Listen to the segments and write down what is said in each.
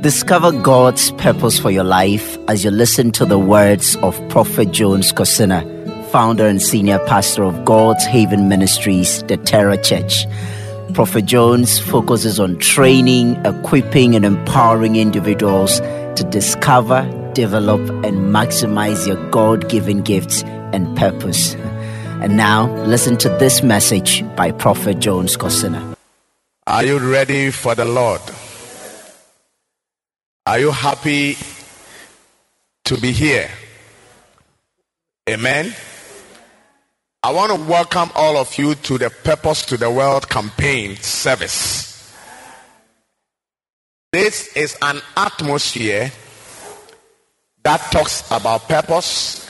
Discover God's purpose for your life as you listen to the words of Prophet Jones Kosina, founder and senior pastor of God's Haven Ministries, the Terra Church. Prophet Jones focuses on training, equipping, and empowering individuals to discover, develop, and maximize your God-given gifts and purpose. And now, listen to this message by Prophet Jones Kosina. Are you ready for the Lord? Are you happy to be here? Amen. I want to welcome all of you to the Purpose to the World campaign service. This is an atmosphere that talks about purpose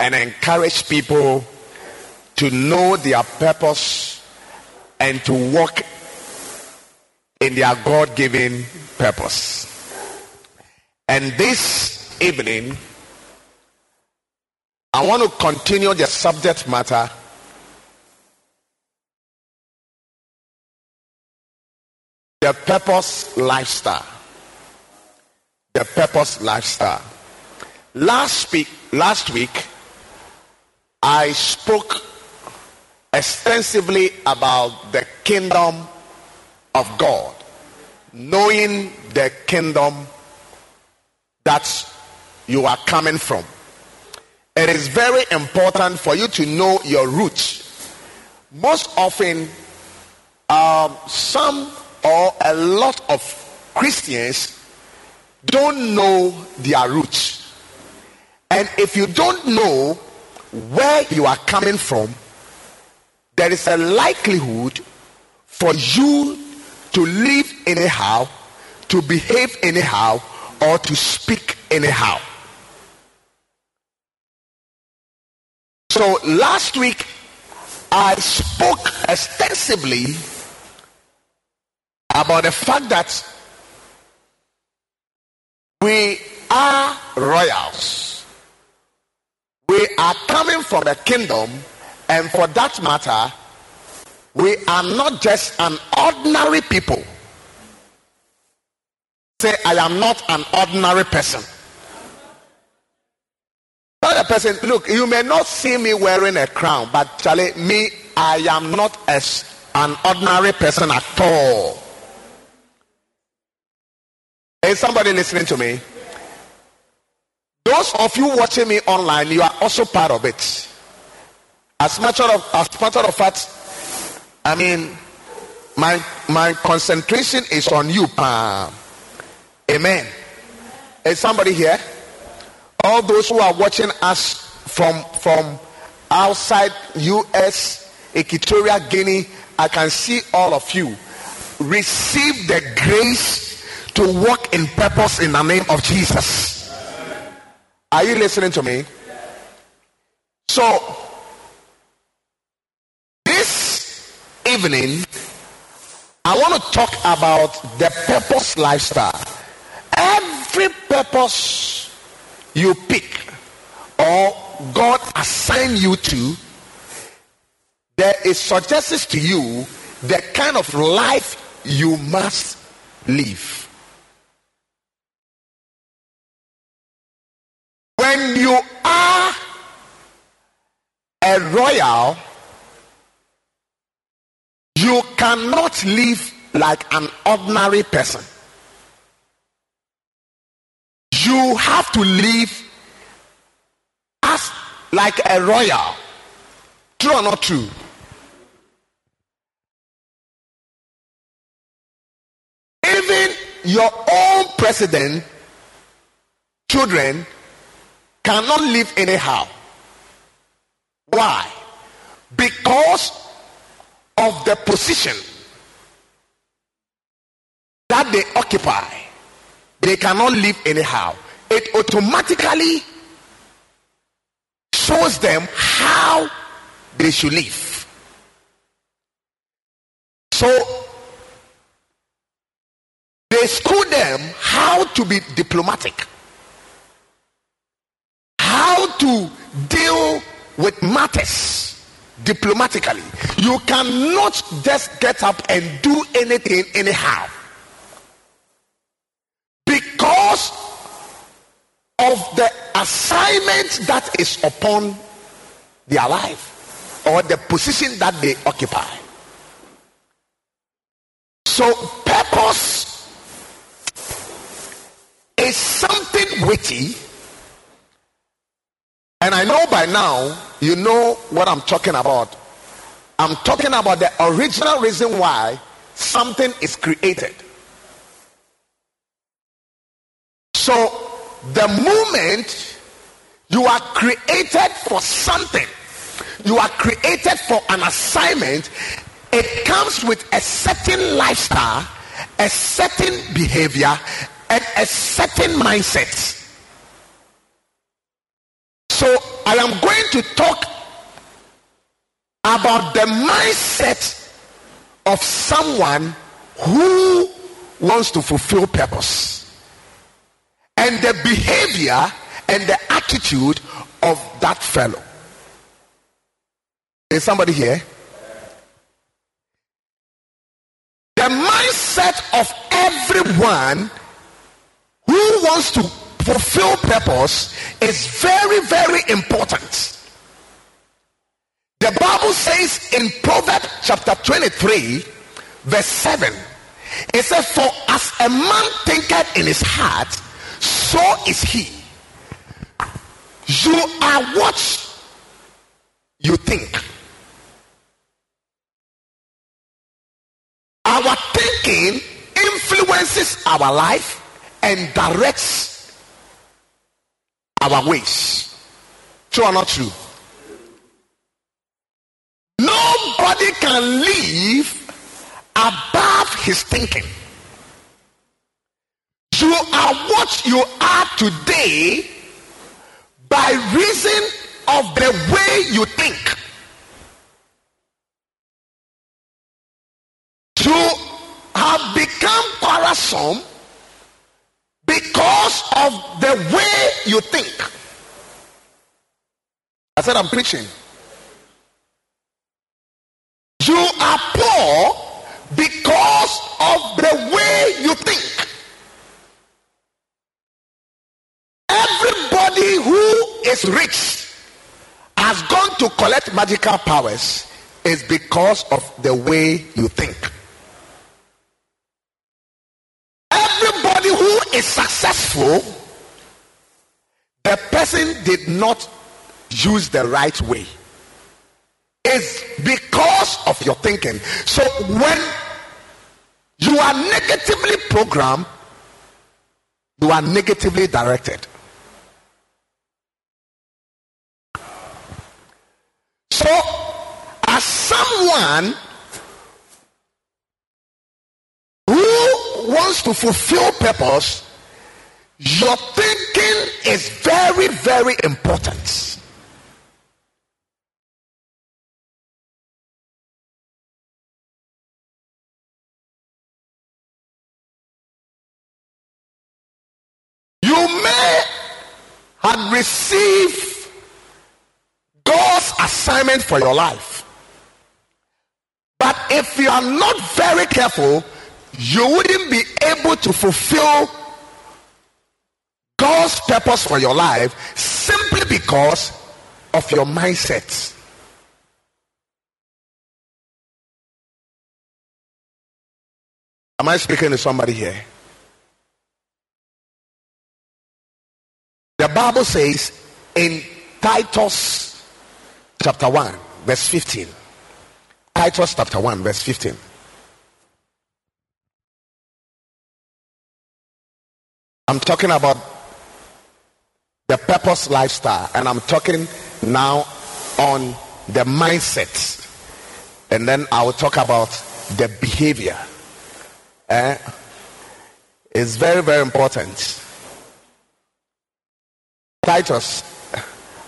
and encourages people to know their purpose and to walk in their God-given purpose. And this evening, I want to continue the subject matter the purpose lifestyle. The purpose lifestyle. Last week, I spoke extensively about the kingdom of God, knowing the kingdom that you are coming from. It is very important for you to know your roots. Most often, some or a lot of Christians don't know their roots. And if you don't know where you are coming from, there is a likelihood for you to live anyhow, to behave anyhow, or to speak anyhow. So last week, I spoke extensively about the fact that we are royals. We are coming from a kingdom, and for that matter, we are not just an ordinary people. Say, I am not an ordinary person. Tell the person, look, you may not see me wearing a crown, but Charlie, me, I am not as an ordinary person at all. Is somebody listening to me? Those of you watching me online, you are also part of it. As a matter of fact, I mean, my concentration is on you, Pam. Amen. Is somebody here? All those who are watching us from outside U.S., Equatorial Guinea, I can see all of you. Receive the grace to walk in purpose in the name of Jesus. Are you listening to me? So, this evening, I want to talk about the purpose lifestyle. Every purpose you pick or God assign you to, there is suggestions to you the kind of life you must live. When you are a royal, you cannot live like an ordinary person. You have to live as like a royal. True or not true? Even your own president, children cannot live anyhow. Why? Because of the position that they occupy. They cannot live anyhow. It automatically shows them how they should live. So they school them how to be diplomatic, how to deal with matters diplomatically. You cannot just get up and do anything anyhow. of the assignment that is upon their life or the position that they occupy. So purpose is something weighty, and I know by now you know what I'm talking about. I'm talking about the original reason why something is created. So the moment you are created for something, you are created for an assignment, it comes with a certain lifestyle, a certain behavior, and a certain mindset. So I am going to talk about the mindset of someone who wants to fulfill purpose, and the behavior and the attitude of that fellow. Is somebody here? The mindset of everyone who wants to fulfill purpose is very, very important. The Bible says in Proverbs chapter 23, verse 7, it says, "For as a man thinketh in his heart, so is he." You are what you think. Our thinking influences our life and directs our ways. True or not true? Nobody can live above his thinking. You are what you are today by reason of the way you think. You have become quarrelsome because of the way you think. I said I'm preaching. You are poor because of the way you think. Everybody who is rich has gone to collect magical powers is because of the way you think. Everybody who is successful, the person did not use the right way. It's because of your thinking. So when you are negatively programmed, you are negatively directed. So, as someone who wants to fulfill purpose, your thinking is very, very important. You may have received God's assignment for your life, but if you are not very careful, you wouldn't be able to fulfill God's purpose for your life simply because of your mindset. Am I speaking to somebody here? The Bible says in Titus chapter 1 verse 15, Titus chapter 1 verse 15, I'm talking about the purpose lifestyle, and I'm talking now on the mindset, and then I will talk about the behavior. It's very, very important. Titus,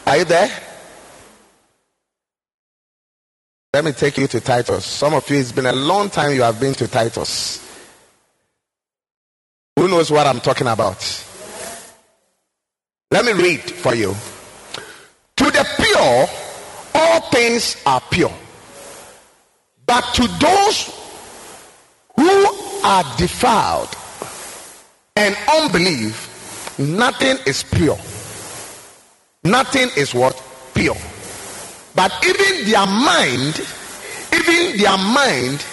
are you there? Let me take you to Titus. Some of you, it's been a long time you have been to Titus. Who knows what I'm talking about? Let me read for you. To the pure, all things are pure. But to those who are defiled and unbelief, nothing is pure. Nothing is what? Pure. But even their mind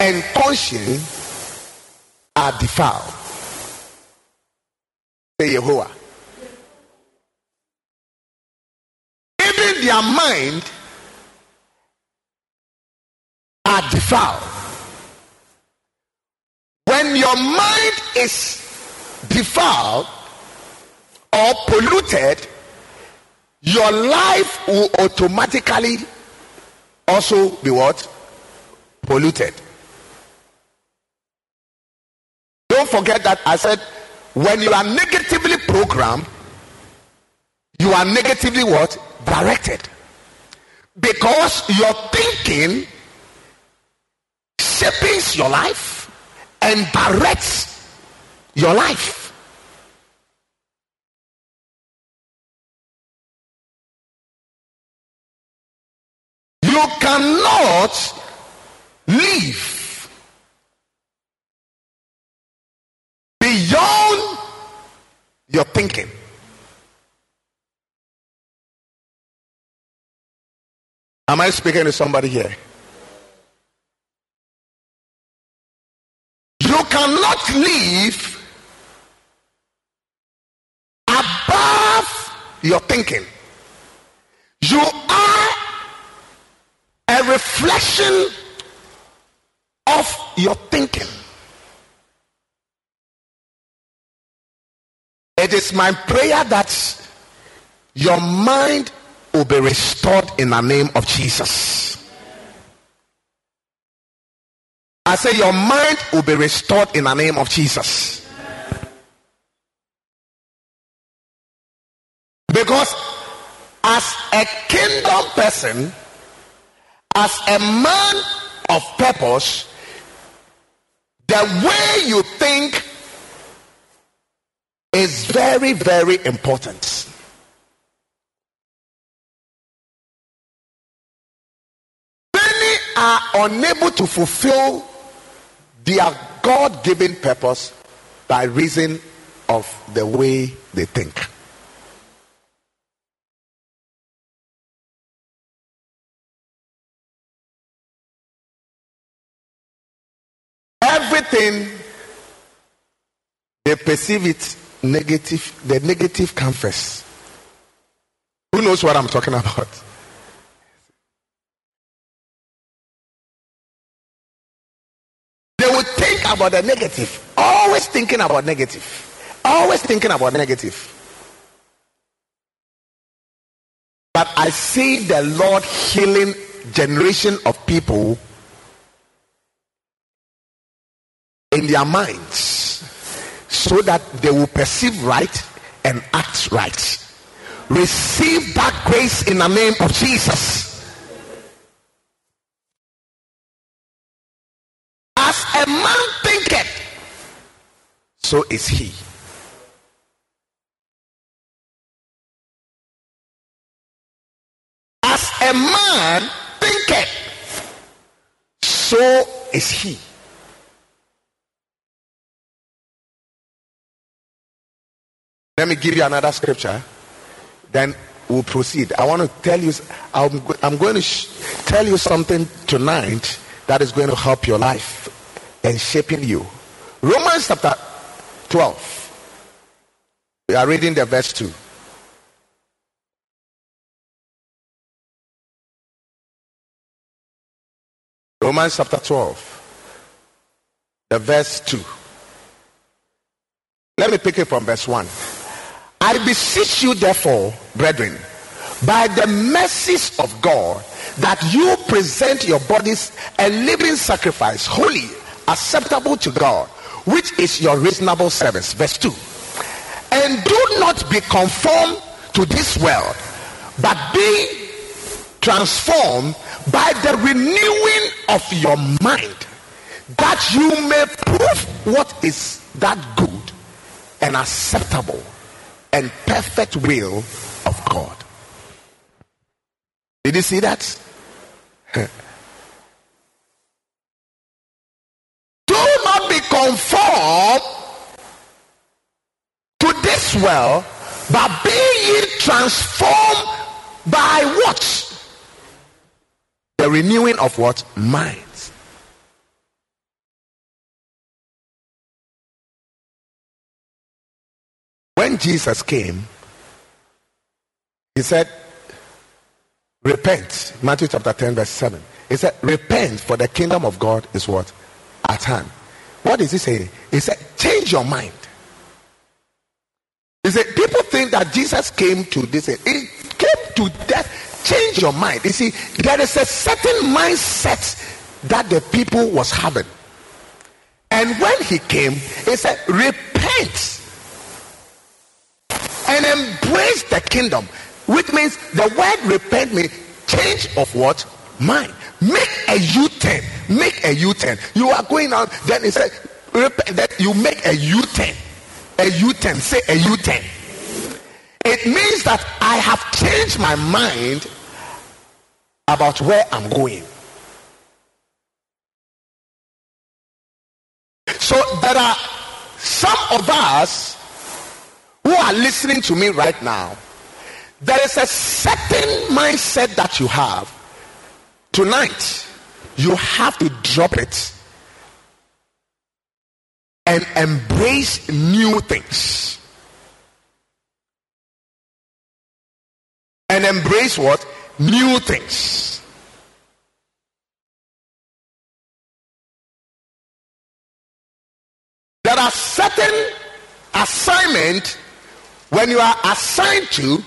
and conscience are defiled. Say Yehovah. Even their mind are defiled. When your mind is defiled or polluted, your life will automatically also be what? Polluted. Don't forget that I said, when you are negatively programmed, you are negatively what? Directed. Because your thinking shapes your life and directs your life. You cannot live beyond your thinking. Am I speaking to somebody here? You cannot live above your thinking. You are a reflection of your thinking. It is my prayer that your mind will be restored in the name of Jesus. I say your mind will be restored in the name of Jesus. Because as a kingdom person, as a man of purpose, the way you think is very, very important. Many are unable to fulfill their God-given purpose by reason of the way they think. Everything they perceive it negative, the negative comes first. Who knows what I'm talking about? They will think about the negative, always thinking about negative, always thinking about negative. But I see the Lord healing generation of people in their minds, so that they will perceive right and act right. Receive that grace in the name of Jesus. As a man thinketh, so is he. As a man thinketh, so is he. Let me give you another scripture, then we'll proceed. I want to tell you, I'm going to tell you something tonight that is going to help your life and shaping you. Romans chapter 12. We are reading the verse 2. Romans chapter 12, the verse 2. Let me pick it from verse 1. I beseech you therefore, brethren, by the mercies of God, that you present your bodies a living sacrifice, holy, acceptable to God, which is your reasonable service. Verse 2. And do not be conformed to this world, but be transformed by the renewing of your mind, that you may prove what is that good and acceptable and perfect will of God. Did you see that? Do not be conformed to this world, but be ye transformed by what? The renewing of what? Minds. When Jesus came, he said, repent. Matthew chapter 10 verse 7. He said, repent, for the kingdom of God is what? At hand. What is he saying? He said, change your mind. He said, people think that Jesus came to this. He came to death. Change your mind. You see, there is a certain mindset that the people was having. And when he came, he said, repent and embrace the kingdom. Which means the word repent means change of what? Mind. Make a U-turn. Make a U-turn. You are going out. Then he said, repent. Then you make a U-turn. A U-turn. Say a U-turn. It means that I have changed my mind about where I'm going. So there are some of us who are listening to me right now. There is a certain mindset that you have. Tonight, you have to drop it and embrace new things. And embrace what? New things. There are certain assignments when you are assigned to,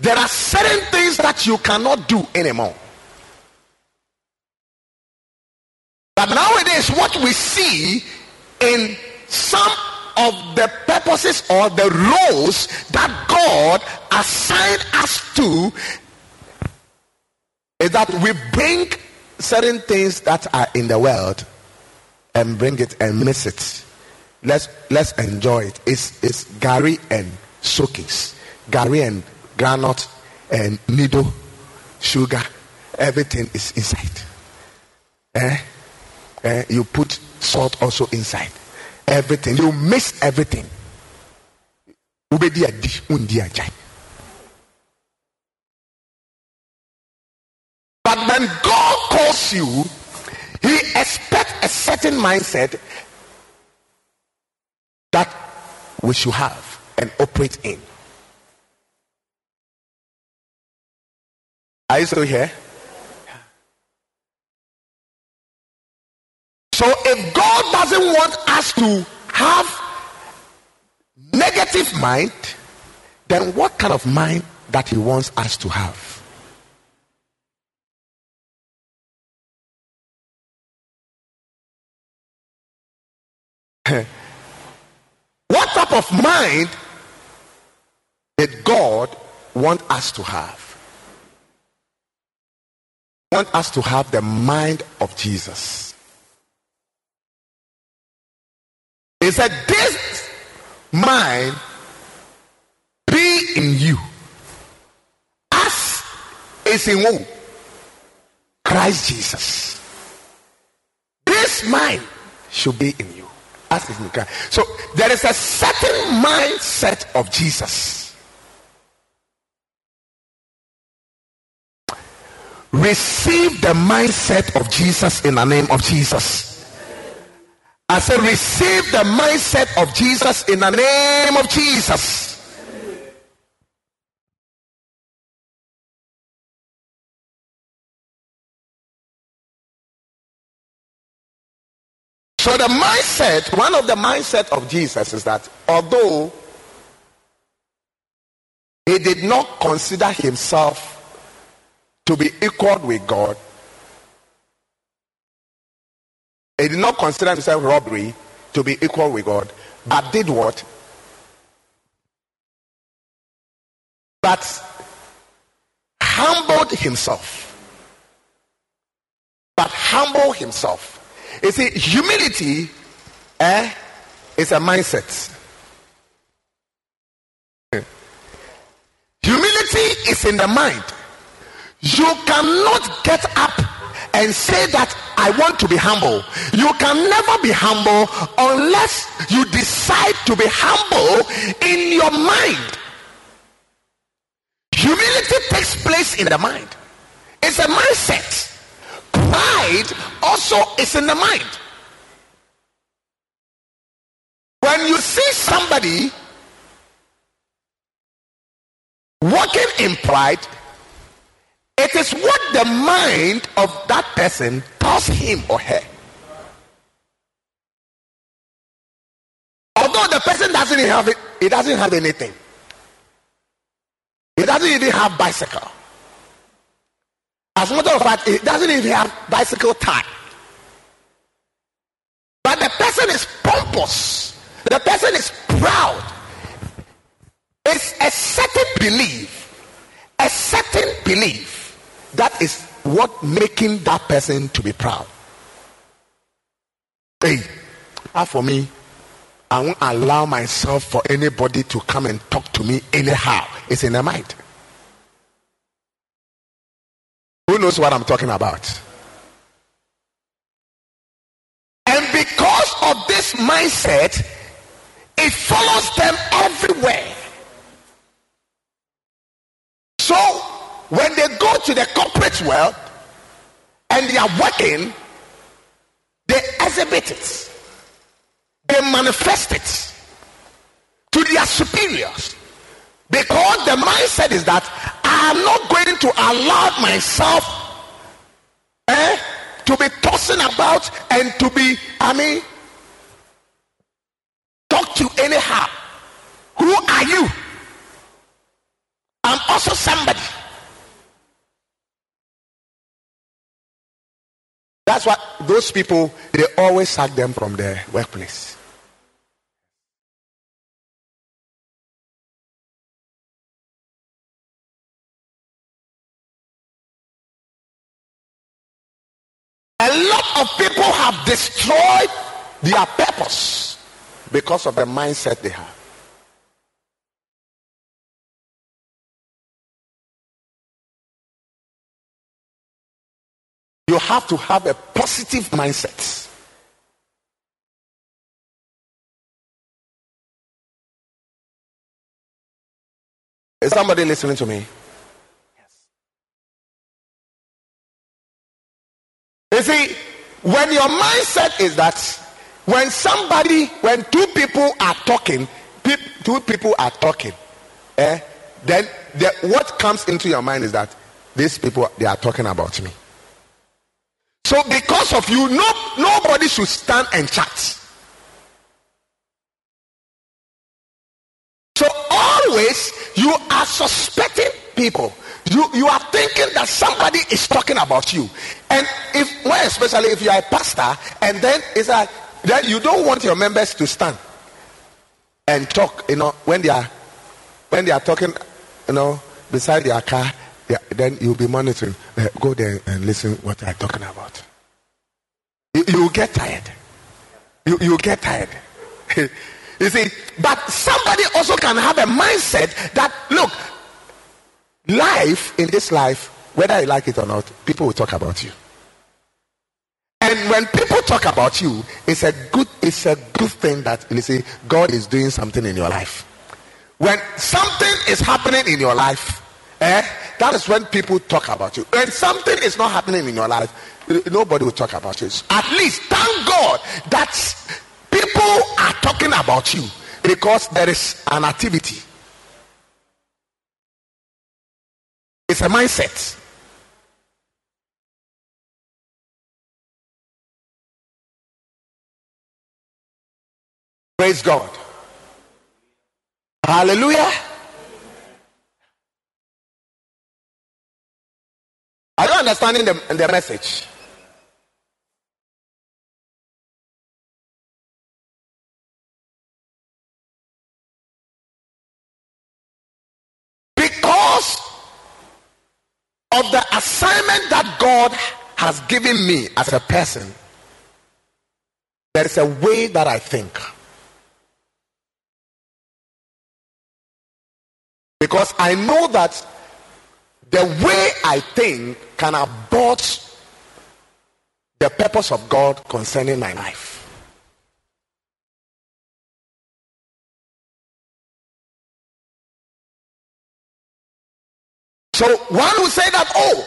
there are certain things that you cannot do anymore. But nowadays, what we see in some of the purposes or the roles that God assigned us to is that we bring certain things that are in the world and bring it and miss it. Let's enjoy it. It's gari and sukis, gari and granite and needle, sugar, everything is inside. You put salt also inside. Everything. You miss everything. But when God calls you, he expects a certain mindset that we should have and operate in. Are you still here? So if God doesn't want us to have negative mind, then what kind of mind that he wants us to have? What type of mind did God want us to have? He wants us to have the mind of Jesus. He said, this mind be in you as is in who? Christ Jesus. This mind should be in you as is in Christ. So there is a certain mindset of Jesus. Receive the mindset of Jesus in the name of Jesus. I said, receive the mindset of Jesus in the name of Jesus. So the mindset, one of the mindset of Jesus is that although he did not consider himself to be equal with God, he did not consider himself robbery to be equal with God, but did what? But humbled himself. But humble himself. You see, humility is a mindset. Humility is in the mind. You cannot get up and say that I want to be humble. You can never be humble unless you decide to be humble in your mind. Humility takes place in the mind. It's a mindset. Pride also is in the mind. When you see somebody walking in pride, it is what the mind of that person tells him or her. Although the person doesn't have it, he doesn't have anything. He doesn't even have bicycle. As a matter of fact, he doesn't even have bicycle tire. But the person is pompous. The person is proud. It's a certain belief. A certain belief that is what making that person to be proud. Hey, as for me, I won't allow myself for anybody to come and talk to me anyhow. It's in the mind. Who knows what I'm talking about? And because of this mindset, it follows them everywhere. So, when they go to the corporate world and they are working, they exhibit it. They manifest it to their superiors. Because the mindset is that I am not going to allow myself to be tossing about and to be, talk to anyhow. Who are you? I'm also somebody. That's why those people, they always sack them from their workplace. A lot of people have destroyed their purpose because of the mindset they have. You have to have a positive mindset. Is somebody listening to me? Yes. You see, when your mindset is that when two people are talking, then what comes into your mind is that these people, they are talking about me. So because of you, nobody should stand and chat. So always you are suspecting people. You are thinking that somebody is talking about you. And especially if you are a pastor, and then then you don't want your members to stand and talk, when they are talking, beside their car. Yeah, then you'll be monitoring. Go there and listen what I'm talking about. You'll get tired. You'll get tired. You see, but somebody also can have a mindset that, look, in this life, whether you like it or not, people will talk about you. And when people talk about you, it's a good thing that, you see, God is doing something in your life. When something is happening in your life, that is when people talk about you. When something is not happening in your life, nobody will talk about you. At least thank God that people are talking about you, because there is an activity. It's a mindset. Praise God. Hallelujah. Are you understanding the message? Because of the assignment that God has given me as a person, there is a way that I think. Because I know that the way I think can abort the purpose of God concerning my life. So one will say that, oh,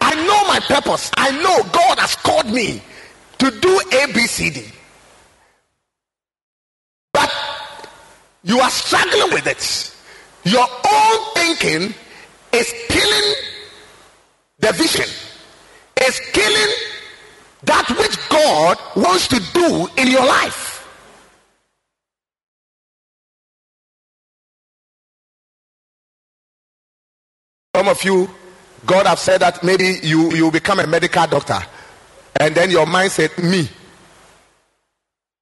I know my purpose. I know God has called me to do ABCD. But you are struggling with it. Your own thinking is killing the vision. It's killing that which God wants to do in your life. Some of you, God have said that maybe you become a medical doctor, and then your mind said, me.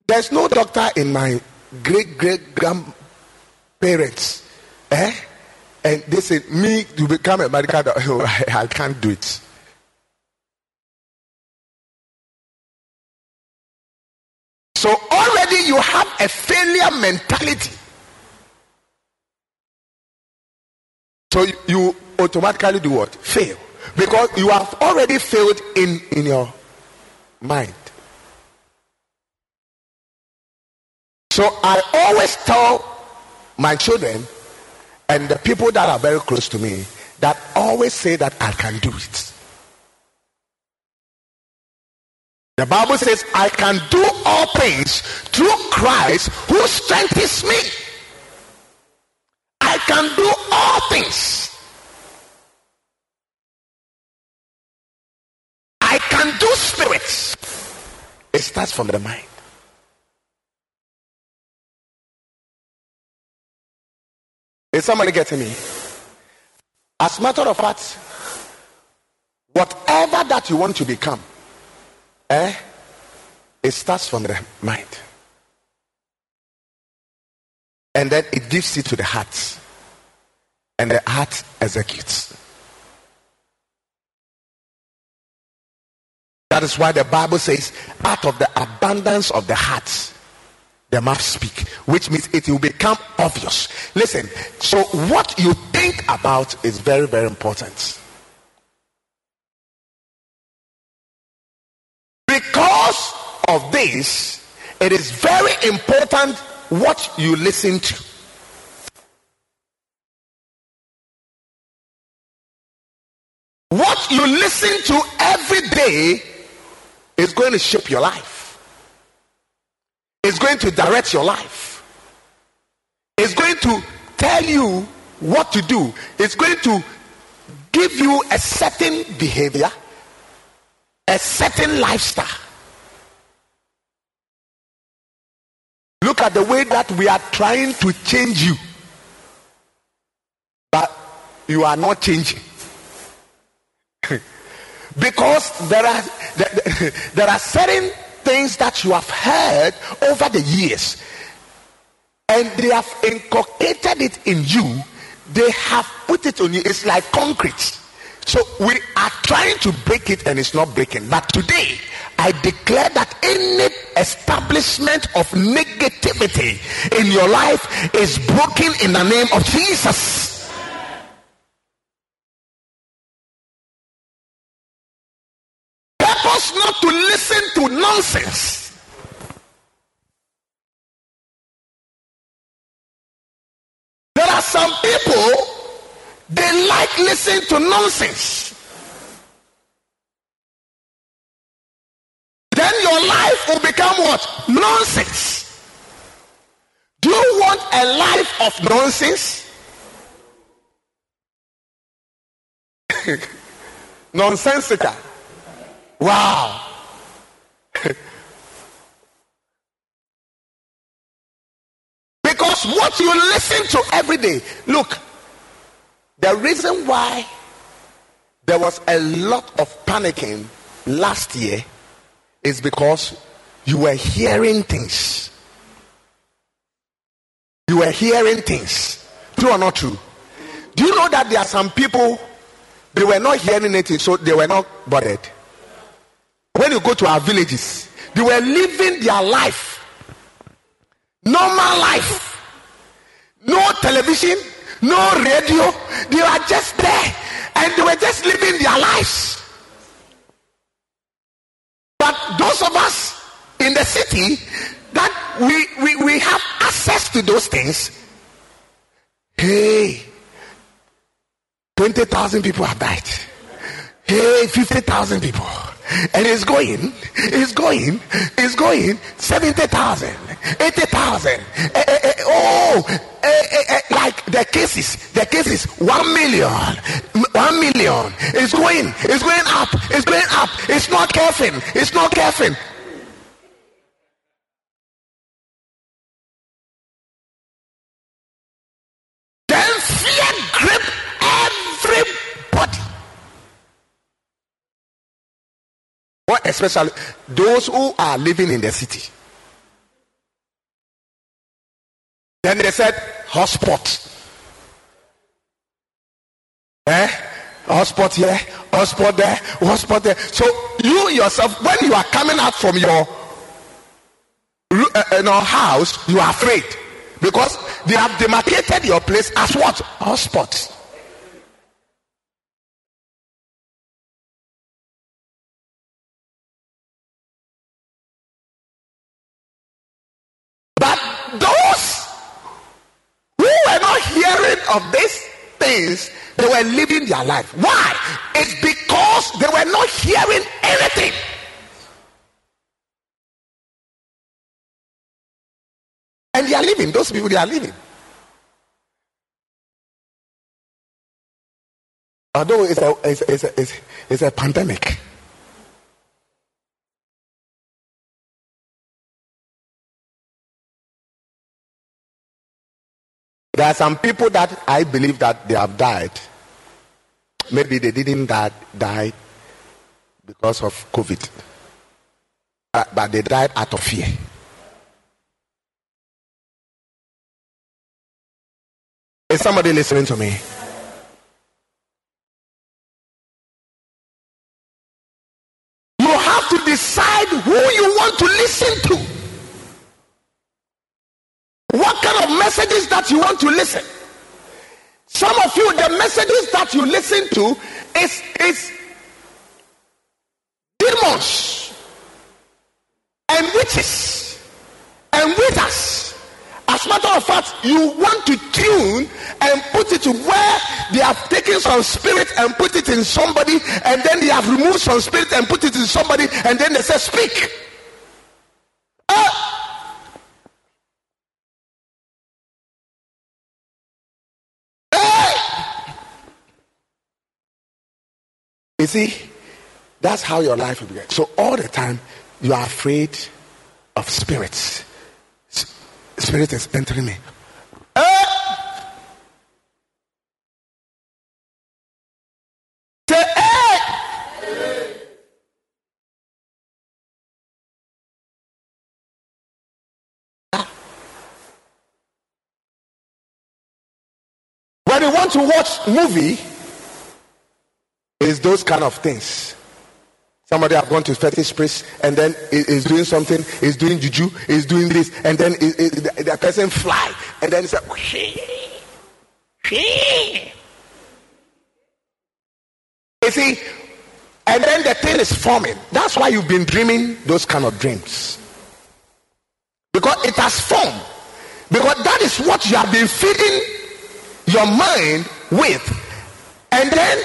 There's no doctor in my great-great-grandparents. And they said, me, you become a medical doctor. I can't do it. So already you have a failure mentality. So you automatically do what? Fail. Because you have already failed in your mind. So I always tell my children and the people that are very close to me that always say that I can do it. The Bible says I can do all things through Christ who strengthens me. I can do all things. I can do spirits. It starts from the mind. Is somebody getting me? As a matter of fact, whatever that you want to become, it starts from the mind. And then it gives it to the heart. And the heart executes. That is why the Bible says, out of the abundance of the heart, the mouth speak. Which means it will become obvious. Listen, so what you think about is very, very important. Because of this, it is very important what you listen to. What you listen to every day is going to shape your life. It's going to direct your life. It's going to tell you what to do. It's going to give you a certain behavior, a certain lifestyle. Look at the way that we are trying to change you, but you are not changing. Because there are certain things that you have heard over the years, and they have inculcated it in you. They have put it on you. It's like concrete. So we are trying to break it, and it's not breaking. But today, I declare that any establishment of negativity in your life is broken in the name of Jesus. Purpose not to listen to nonsense. There are some people, they like listening to nonsense. Then your life will become what? Nonsense. Do you want a life of nonsense? Nonsensical. Wow. Because what you listen to every day, look, the reason why there was a lot of panicking last year is because you were hearing things. You were hearing things. True or not true? Do you know that there are some people, they were not hearing anything, so they were not bothered. When you go to our villages, they were living their life, normal life, no television, no radio. They were just there, and they were just living their lives. But those of us in the city that we have access to those things, hey, 20,000 people have died. Hey, 50,000 people. And it's going. 70,000, 80,000. Like the cases, 1 million. It's going up. It's not careful. Then fear grip everybody. Well, especially those who are living in the city. Then they said, hotspot here, hotspot there. So you yourself, when you are coming out from your house, you are afraid. Because they have demarcated your place as what? Hotspot. But those who were not hearing of these things, they were living their life. Why? It's because they were not hearing anything. And they are living. Those people, they are living. Although it's a pandemic. There are some people that I believe that they have died. Maybe they didn't die because of COVID. But they died out of fear. Is somebody listening to me? You have to decide who you want to listen to. What kind of messages that you want to listen? Some of you, the messages that you listen to is demons and witches and wizards. As a matter of fact, you want to tune and put it to where they have taken some spirit and put it in somebody, and then they have removed some spirit and put it in somebody, and then they say, speak. You see, that's how your life will be. So all the time, you are afraid of spirits. Spirit is entering me. When you want to watch movie, it's those kind of things. Somebody have gone to fetish priest and then is doing something, is doing juju, is doing this, and then the person fly, and then it's like, you see, and then the thing is forming. That's why you've been dreaming those kind of dreams, because it has formed, because that is what you have been feeding your mind with, and then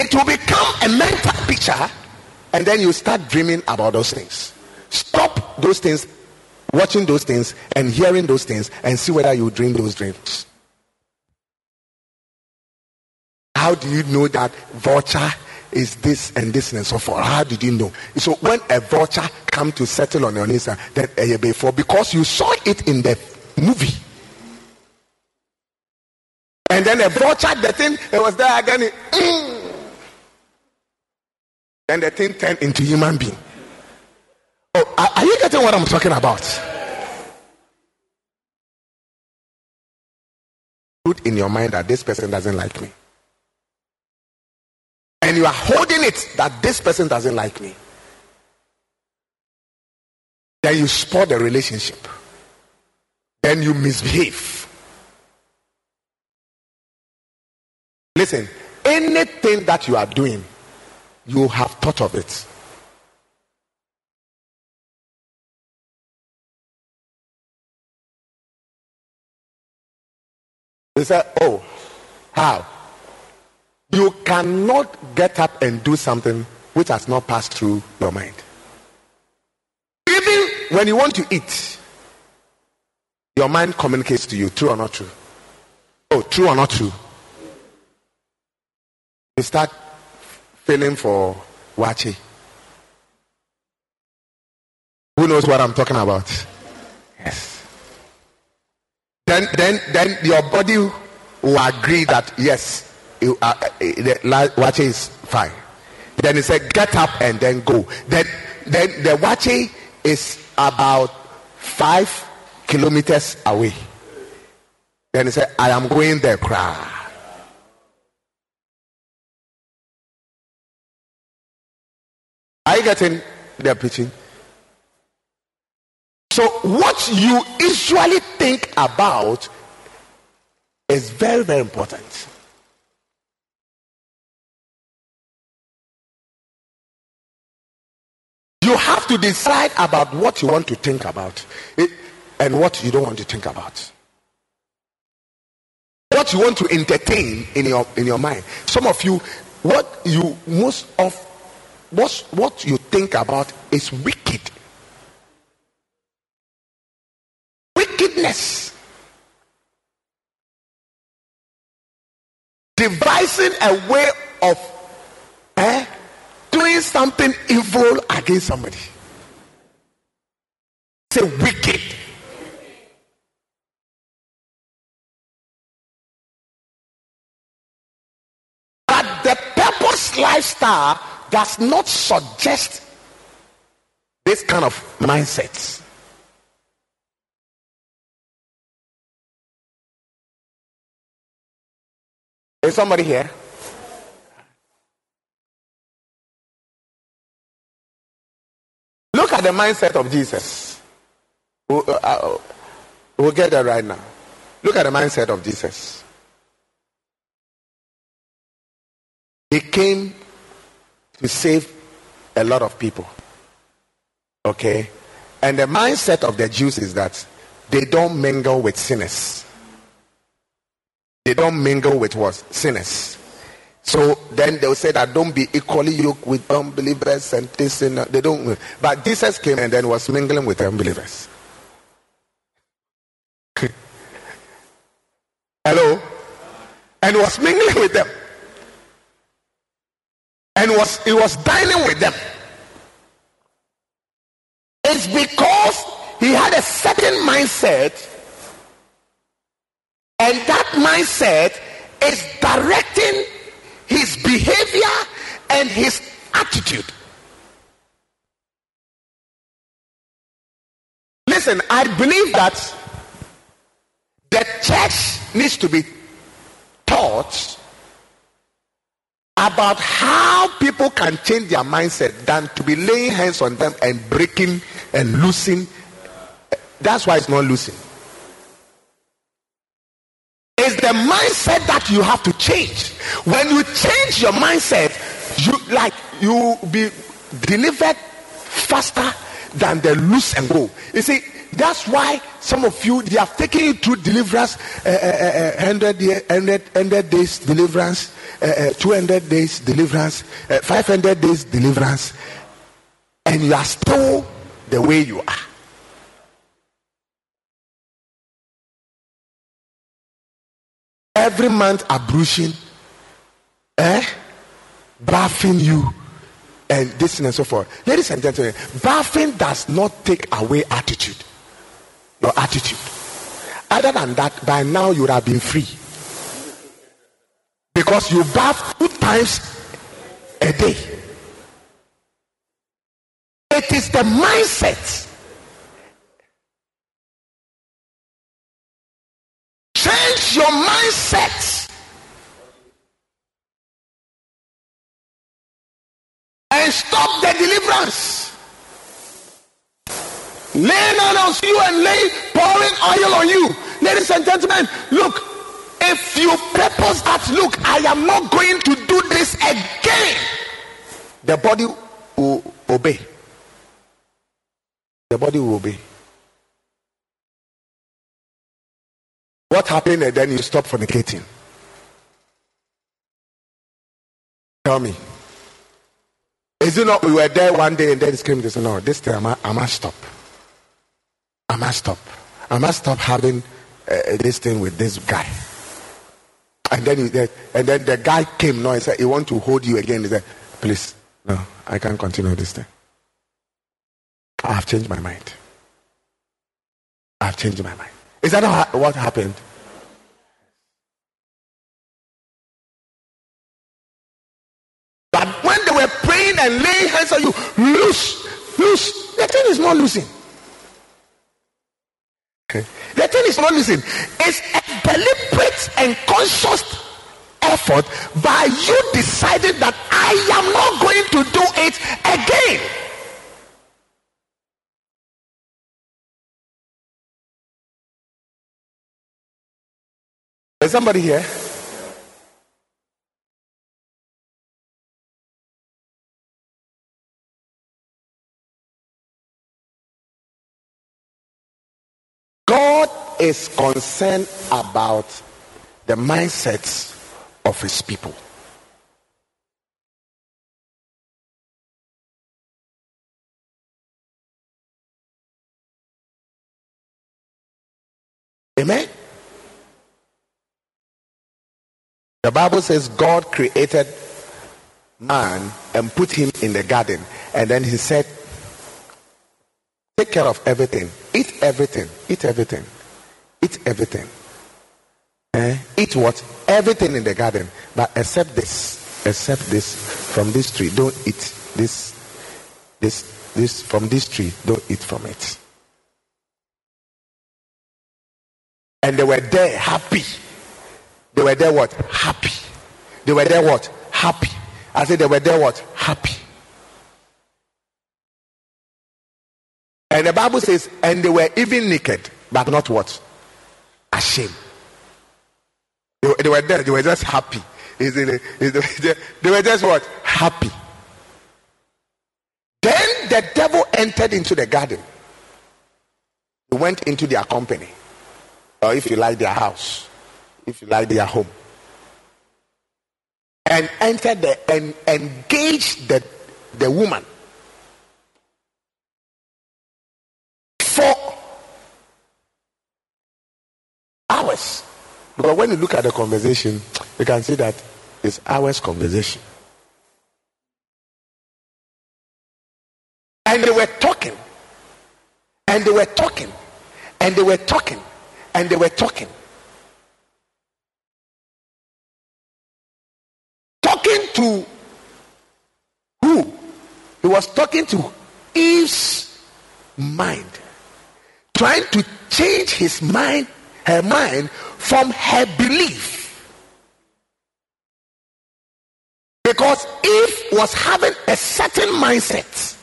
it will become a mental picture. And then you start dreaming about those things. Stop those things, watching those things, and hearing those things, and see whether you dream those dreams. How do you know that vulture is this and this and so forth? How did you know? So when a vulture comes to settle on your knees, then before, because you saw it in the movie. And then a vulture, the thing, it was there again. Then the thing turned into human being. Oh, are you getting what I'm talking about? Put in your mind that this person doesn't like me. And you are holding it that this person doesn't like me. Then you spoil the relationship. Then you misbehave. Listen, anything that you are doing, you have thought of it. They said, oh, how? You cannot get up and do something which has not passed through your mind. Even when you want to eat, your mind communicates to you, true or not true? Oh, true or not true? You start feeling for wachi. Who knows what I'm talking about? Yes. Then your body will agree that yes, the wache is fine. Then he said, get up and then go. Then the wache is about 5 kilometers away. Then he said, I am going there. Are you getting the preaching? So what you usually think about is very, very important. You have to decide about what you want to think about and what you don't want to think about. What you want to entertain in your mind. Some of you, what you think about is wicked. Wickedness. Devising a way of doing something evil against somebody. Say wicked. But the purpose lifestyle does not suggest this kind of mindset. Is somebody here? Look at the mindset of Jesus. We'll get there right now. Look at the mindset of Jesus. He came to save a lot of people. Okay? And the mindset of the Jews is that they don't mingle with sinners. They don't mingle with what? Sinners. So then they'll say that don't be equally yoked with unbelievers and this and that. They don't. But Jesus came and then was mingling with unbelievers. Hello? And was mingling with them. And he was dining with them. It's because he had a certain mindset, and that mindset is directing his behavior and his attitude. Listen, I believe that the church needs to be taught about how people can change their mindset than to be laying hands on them and breaking and loosing. That's why it's not loosing. It's the mindset that you have to change. When you change your mindset, you be delivered faster than the loose and go. You see, that's why some of you, they have taken you through deliverance, 100 days deliverance, 200 days deliverance, 500 days deliverance, and you are still the way you are. Every month ablution, bathing you, and this and so forth. Ladies and gentlemen, bathing does not take away attitude. Your attitude. Other than that, by now you would have been free. Because you bath 2 times a day. It is the mindset. Change your mindset. And stop the deliverance. Laying on you and pouring oil on you. Ladies and gentlemen, look, if you purpose that, look, I am not going to do this again, the body will obey. The body will obey. What happened then? You stop fornicating. Tell me. Is it not we were there one day and then screamed, Lord, this time I must stop. I must stop. I must stop having this thing with this guy. And then the guy came, no, he said, he want to hold you again. He said, please, no, I can't continue this thing. I have changed my mind. I have changed my mind. Is that not what happened? But when they were praying and laying hands on you, loose. The thing is not losing. Okay. The thing is not losing. It's a deliberate and conscious effort by you deciding that I am not going to do it again. Is somebody here? God is concerned about the mindsets of his people. Amen? The Bible says God created man and put him in the garden. And then he said, take care of everything. Eat everything. Eat what? Everything in the garden. But except this. From this tree, don't eat this. From this tree, don't eat from it. And they were there happy. They were there what? Happy. They were there what? Happy. I said they were there what? Happy. And the Bible says, and they were even naked, but not what? Ashamed. They were there. They were just happy. They were just what? Happy. Then the devil entered into the garden. He went into their company. Or if you like, their house. If you like, their home, and entered and engaged the woman for hours. Because when you look at the conversation, you can see that it's hours conversation, and they were talking, and they were talking, and they were talking, and they were talking. To who? He was talking to Eve's mind, trying to change his mind, her mind, from her belief, because Eve was having a certain mindset,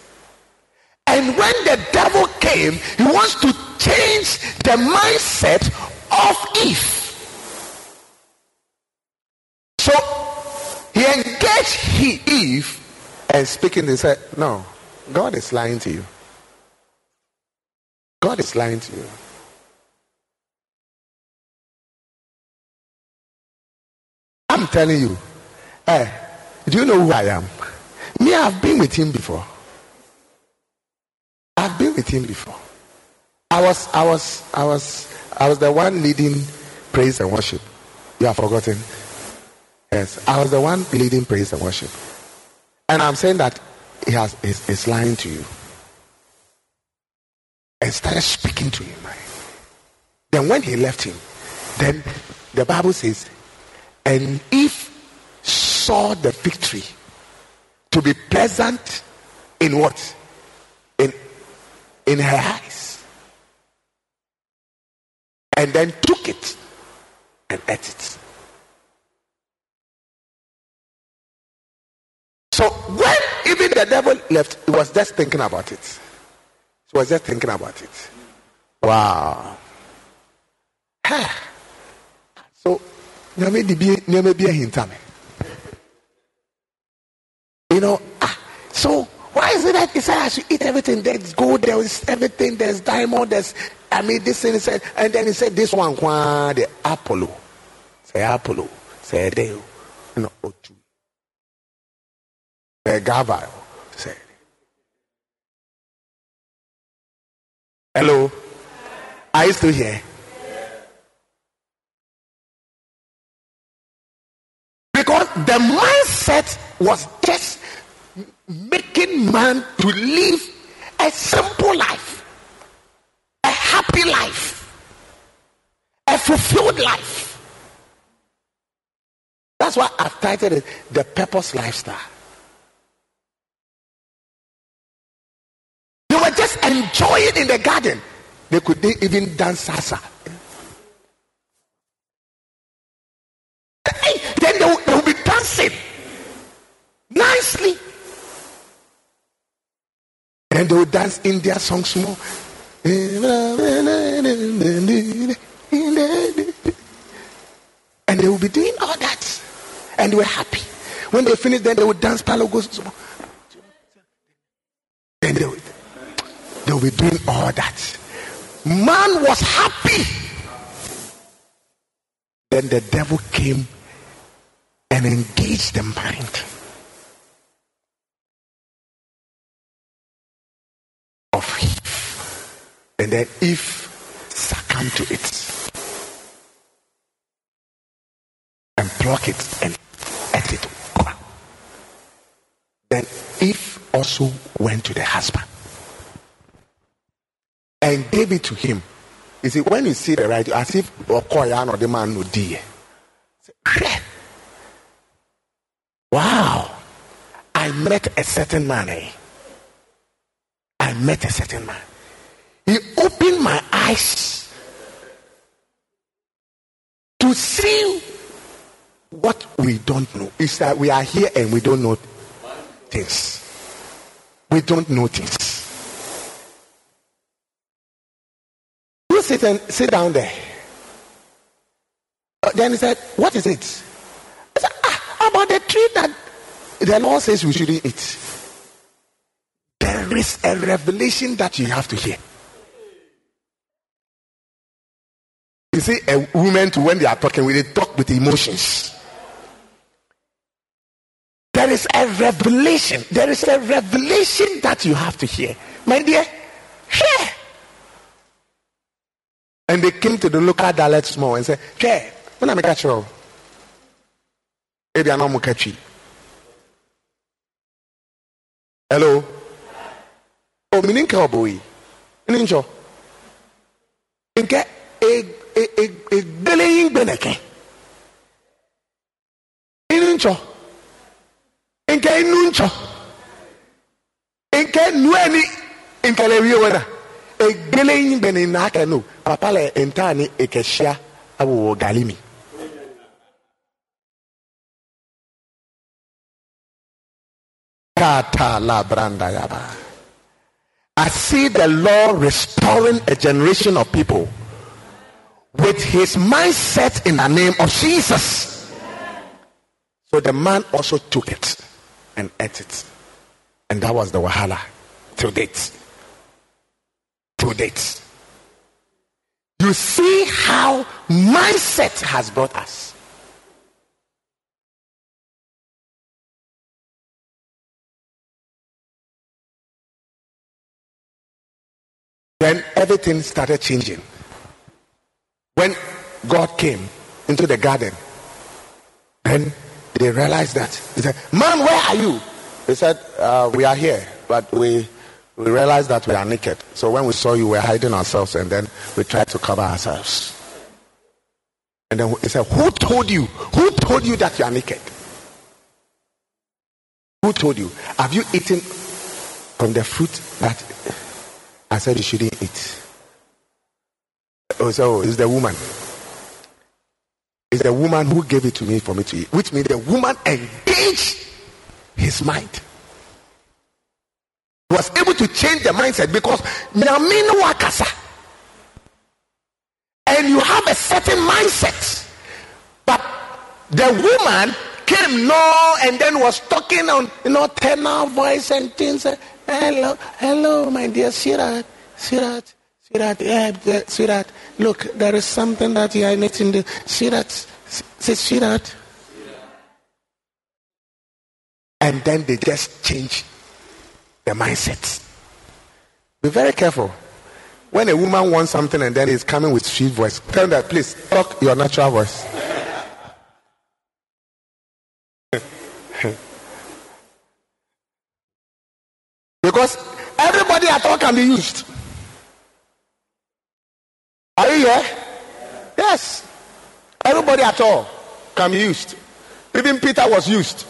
and when the devil came, he wants to change the mindset of Eve. So he engaged Eve and speaking, he said, no, God is lying to you. God is lying to you. I'm telling you, do you know who I am? Me, I've been with him before. I was the one leading praise and worship. You have forgotten. Yes, I was the one leading praise and worship. And I'm saying that he's lying to you. And started speaking to him. Then when he left him, then the Bible says, and Eve saw the fig tree to be pleasant in what? In her eyes. And then took it and ate it. So when even the devil left, he was just thinking about it. He was just thinking about it. Wow. So, you know, so why is it that he said I should eat everything? There's gold, there's everything, there's diamond, there's, I mean, this thing, he said, and then he said, this one, the Apollo. Say Apollo. Say Deo. No, Gava said. Hello? Are you still here? Because the mindset was just making man to live a simple life, a happy life, a fulfilled life. That's why I've titled it The Purpose Lifestyle. They were just enjoying in the garden. They couldn't even dance salsa. Then they will be dancing nicely. And they will dance India songs more. And they will be doing all that. And they were happy. When they finished, then they would dance Palo Goes. Then they would be doing all that. Man was happy. Then the devil came and engaged the mind of Eve. And then Eve succumbed to it and plucked it and ate it. Then Eve also went to the husband and gave it to him. You see, when you see the right, as if Okoyan or the man would die. Wow, I met a certain man. He opened my eyes to see what we don't know. Is that we are here and we don't know things. We don't know things. You sit down there. Then he said, "What is it?" I said, "About the tree that the Lord says we shouldn't eat." There is a revelation that you have to hear. You see, a woman, when they are talking, they talk with emotions. There is a revelation. There is a revelation that you have to hear. My dear, hear. And they came to the local dialect small and said, "Okay, when I make a show, maybe I'm not catchy." Hello? Oh, meaning cowboy. Ninja. I see the Lord restoring a generation of people with his mindset in the name of Jesus. So the man also took it and ate it. And that was the wahala to date. You see how mindset has brought us. Then everything started changing. When God came into the garden, then they realized that. They said, "Man, where are you?" They said, "We are here, but we realized that we are naked. So when we saw you, we were hiding ourselves, and then we tried to cover ourselves." And then they said, "Who told you? Who told you that you are naked? Who told you? Have you eaten from the fruit that I said you shouldn't eat?" Oh, so it's the woman. It's the woman who gave it to me for me to eat. Which means the woman engaged his mind. He was able to change the mindset because and you have a certain mindset. But the woman came now and then was talking on tenor voice and things. Hello, my dear Sirat, look, there is something that I need in the Sirat. and then they just change the mindset. Be very careful. When a woman wants something and then is coming with sweet voice, tell them that, please, talk your natural voice. Because everybody at all can be used. Are you here? Yes. Everybody at all can be used. Even Peter was used.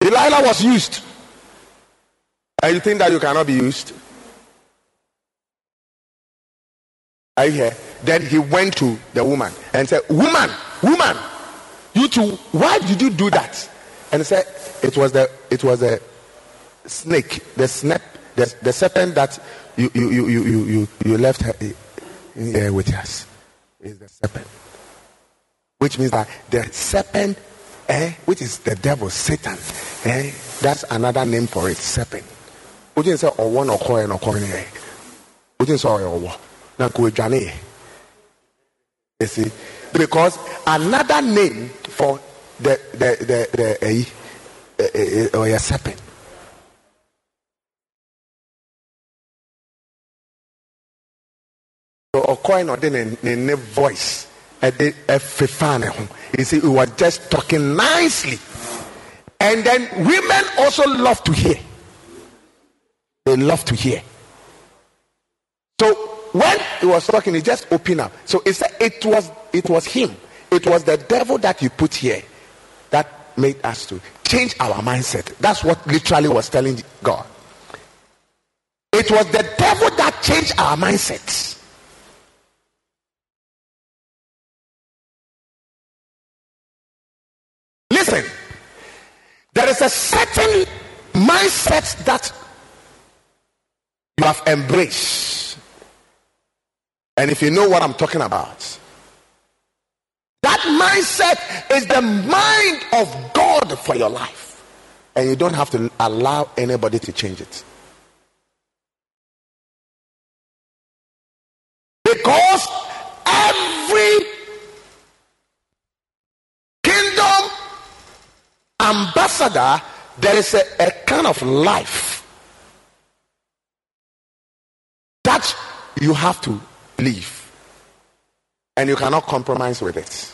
Delilah was used. And you think that you cannot be used? Are you here? Then he went to the woman and said, Woman, you two, why did you do that? And he said, it was the snake, the serpent that you left her here with us. Is the serpent, which means that the serpent, which is the devil, Satan, that's another name for it, serpent. Ujin say or one or coin or coin. Ujin say or one. Na kujane. You see, because another name for the or a serpent. Or coin or then a voice. You see, we were just talking nicely, and then women also love to hear. They love to hear. So when he was talking, he just opened up. So he said, it was him. It was the devil that you put here that made us to change our mindset. That's what literally was telling God. It was the devil that changed our mindsets. Listen, there is a certain mindset that you have embraced, and if you know what I'm talking about, that mindset is the mind of God for your life, and you don't have to allow anybody to change it, because every ambassador, there is a kind of life that you have to live, and you cannot compromise with it.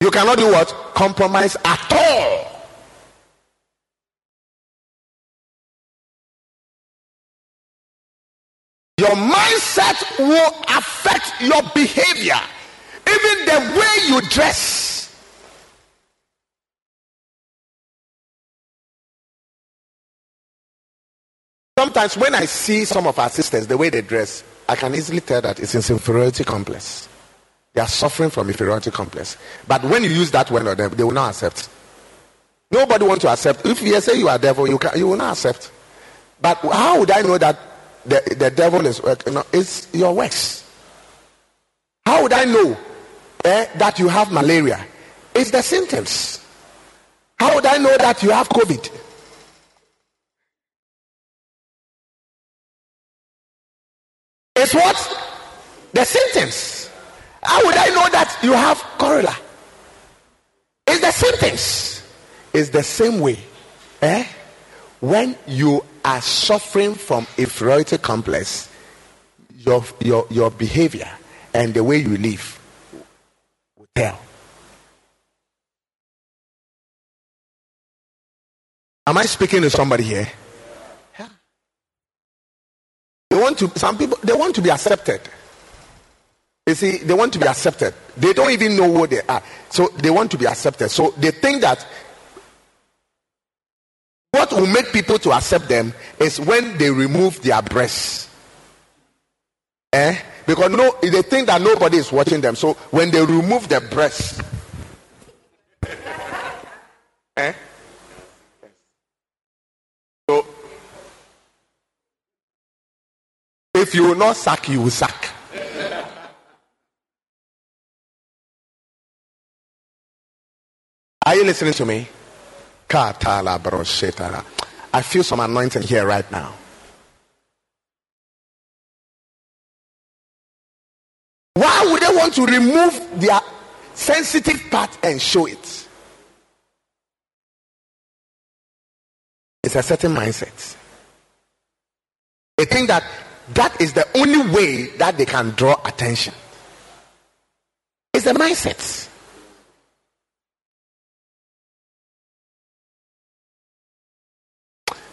You cannot do what? Compromise at all. Your mindset will affect your behavior, even the way you dress. Sometimes when I see some of our sisters, the way they dress, I can easily tell that it's inferiority complex. They are suffering from inferiority complex. But when you use that word on them, they will not accept. Nobody wants to accept. If you say you are devil, you will not accept. But how would I know that the devil is working? No, it's your works. How would I know that you have malaria? It's the symptoms. How would I know that you have COVID? It's what? The symptoms. How would I know that you have cholera? It's the symptoms. It's the same way. When you are suffering from inferiority complex, your behavior and the way you live will tell. Am I speaking to somebody here? Some people, they want to be accepted. You see, they want to be accepted. They don't even know who they are. So they want to be accepted. So they think that what will make people to accept them is when they remove their breasts. Because they think that nobody is watching them. So when they remove their breasts, so if you will not suck, you will suck. Are you listening to me? I feel some anointing here right now. Why would they want to remove their sensitive part and show it. It's a certain mindset. They think that that is the only way that they can draw attention. It's a mindset.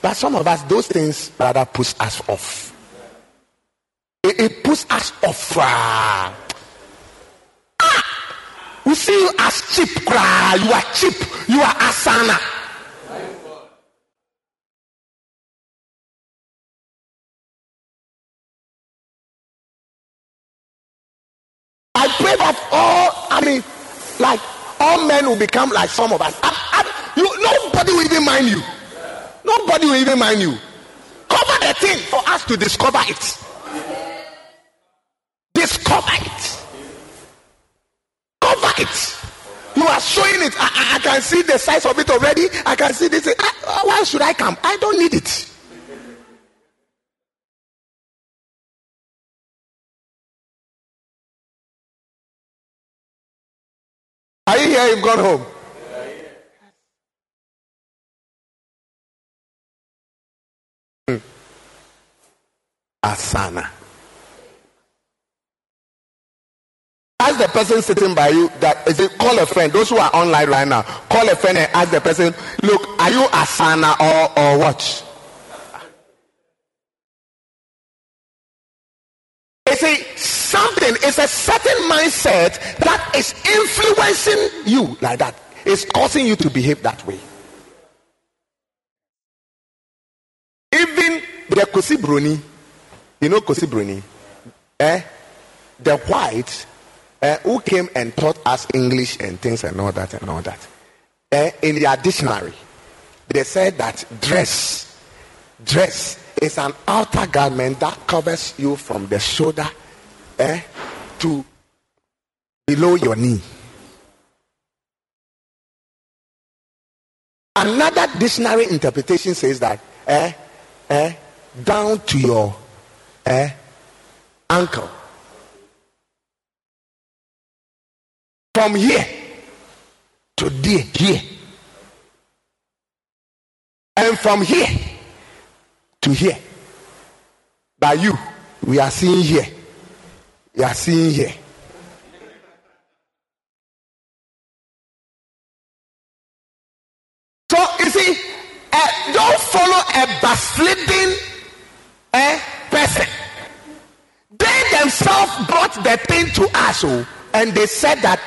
But some of us, those things rather push us off. It puts us off. We see you as cheap. You are cheap. You are asana. I pray that all men will become like some of us. Nobody will even mind you. Nobody will even mind you. Cover the thing for us to discover it. Discover it. Cover it. You are showing it. I can see the size of it already. I can see this. Why should I come? I don't need it. Are you here? You've gone home. Asana. Ask the person sitting by you that is it, call a friend. Those who are online right now, call a friend and ask the person, look, are you asana or what? It's a certain mindset that is influencing you like that. It's causing you to behave that way. Even the Kosi Bruni. You know Kosi Bruni, the whites who came and taught us English and things and all that. In their dictionary, they said that dress is an outer garment that covers you from the shoulder to below your knee. Another dictionary interpretation says that down to your ankle. From here to here, and from here to here. By you, we are seeing here. You are seeing here. So you see, don't follow a backsliding person. They themselves brought the thing to us, and they said that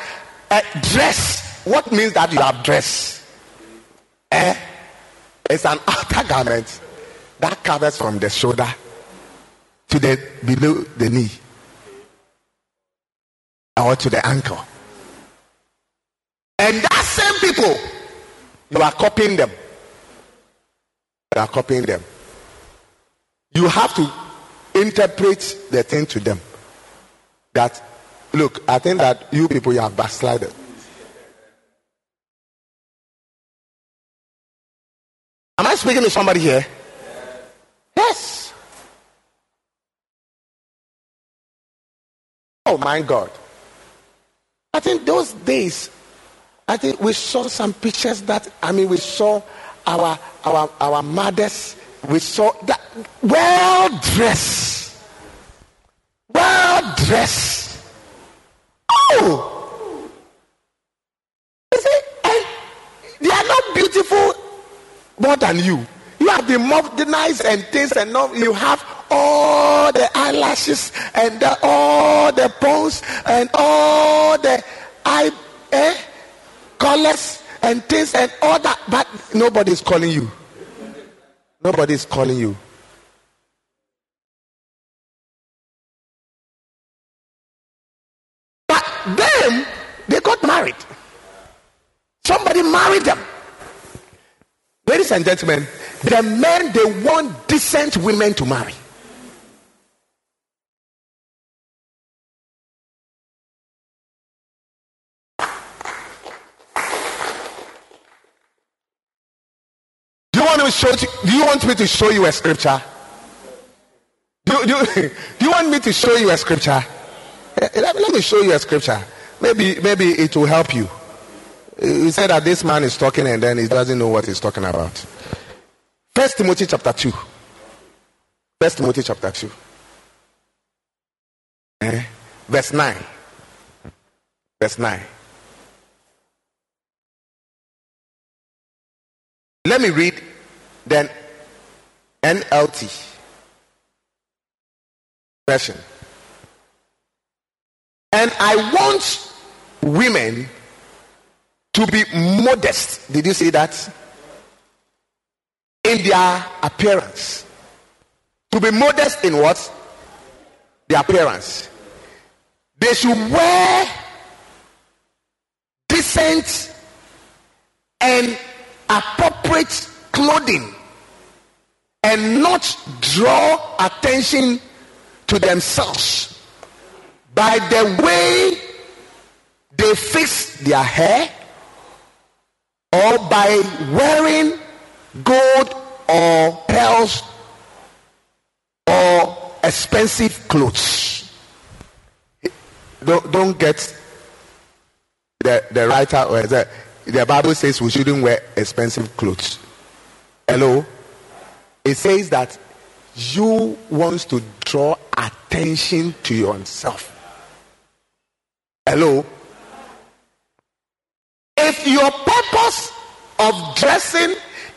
dress, what means that you have dress? It's an outer garment that covers from the shoulder to below the knee or to the ankle. And that same people, you are copying them. You have to interpret the thing to them. That, look, I think that you people, you have backslided. Am I speaking to somebody here? Yes. Oh my God. I think those days, we saw some pictures that, we saw our mothers. We saw that well dressed. Oh, you see, they are not beautiful more than you. You have been modernized and things, and now you have all the eyelashes and all the bones and all the eye colors and things and all that, but nobody's calling you. Nobody's calling you. But them, they got married. Somebody married them. Ladies and gentlemen, the men, they want decent women to marry. Do you want me to show you a scripture? Do you want me to show you a scripture? Let me show you a scripture. Maybe it will help you. He said that this man is talking and then he doesn't know what he's talking about. 1 Timothy chapter 2. 1 Timothy chapter 2. Verse 9. Verse 9. Let me read then NLT version. And I want women to be modest. Did you see that? In their appearance. To be modest in what? Their appearance. They should wear decent and appropriate clothing and not draw attention to themselves by the way they fix their hair or by wearing gold or pearls or expensive clothes. Don't get the writer or the Bible says we shouldn't wear expensive clothes. Hello? It says that you want to draw attention to yourself. Hello? If your purpose of dressing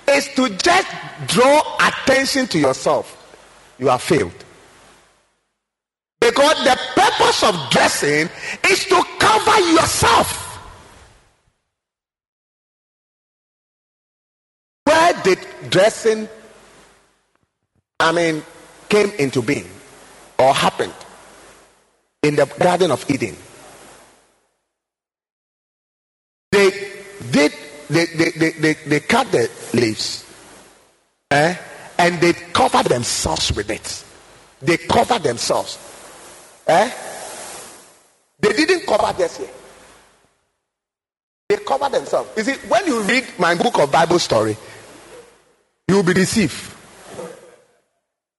is to just draw attention to yourself, you have failed. Because the purpose of dressing is to cover yourself. Where did dressing came into being or happened? In the Garden of Eden. They cut the leaves and they cover themselves with it. They cover themselves. They didn't cover this here. They cover themselves. You see, when you read my book of Bible story, you will be deceived.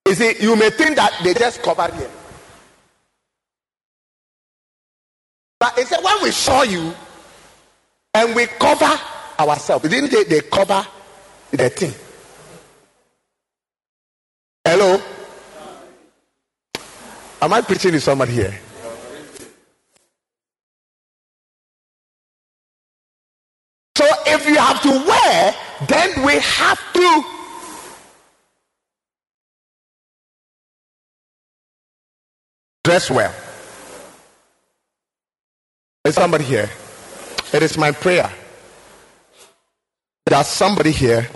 You see, you may think that they just covered here. But it said, when we saw you and we cover ourselves, didn't they cover the thing? Hello? Am I preaching to somebody here? So if you have to wear, then we have to dress well. Is somebody here? It is my prayer that somebody here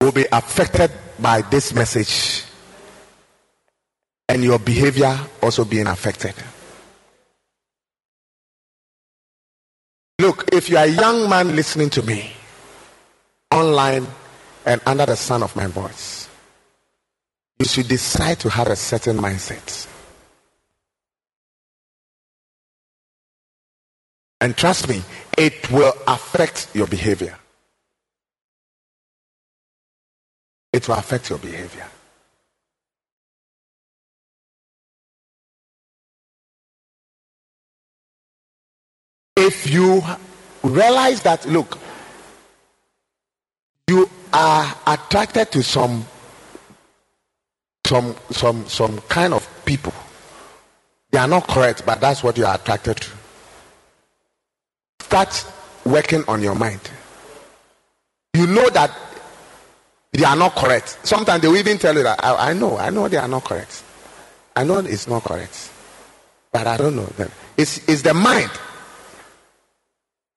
will be affected by this message and your behavior also being affected. Look, if you are a young man listening to me online and under the sound of my voice, you should decide to have a certain mindset. And trust me, it will affect your behavior. It will affect your behavior. If you realize that, look, you are attracted to some kind of people. They are not correct, but that's what you are attracted to. Start working on your mind. You know that they are not correct. Sometimes they will even tell you that I know they are not correct. I know it's not correct, but I don't know them. It's the mind.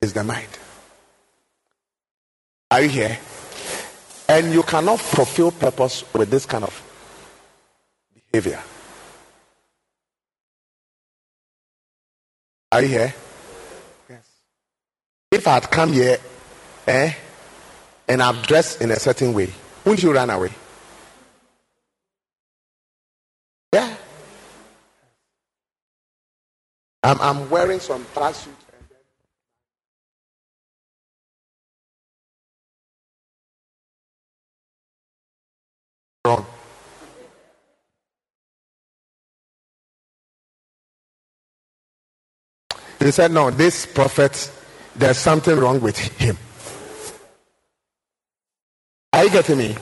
It's the mind. Are you here? And you cannot fulfill purpose with this kind of behavior. Are you here? If I had come here and I've dressed in a certain way, wouldn't you run away? Yeah. I'm wearing some tracksuit. Wrong. They said, no, this prophet, there's something wrong with him. Are you getting me?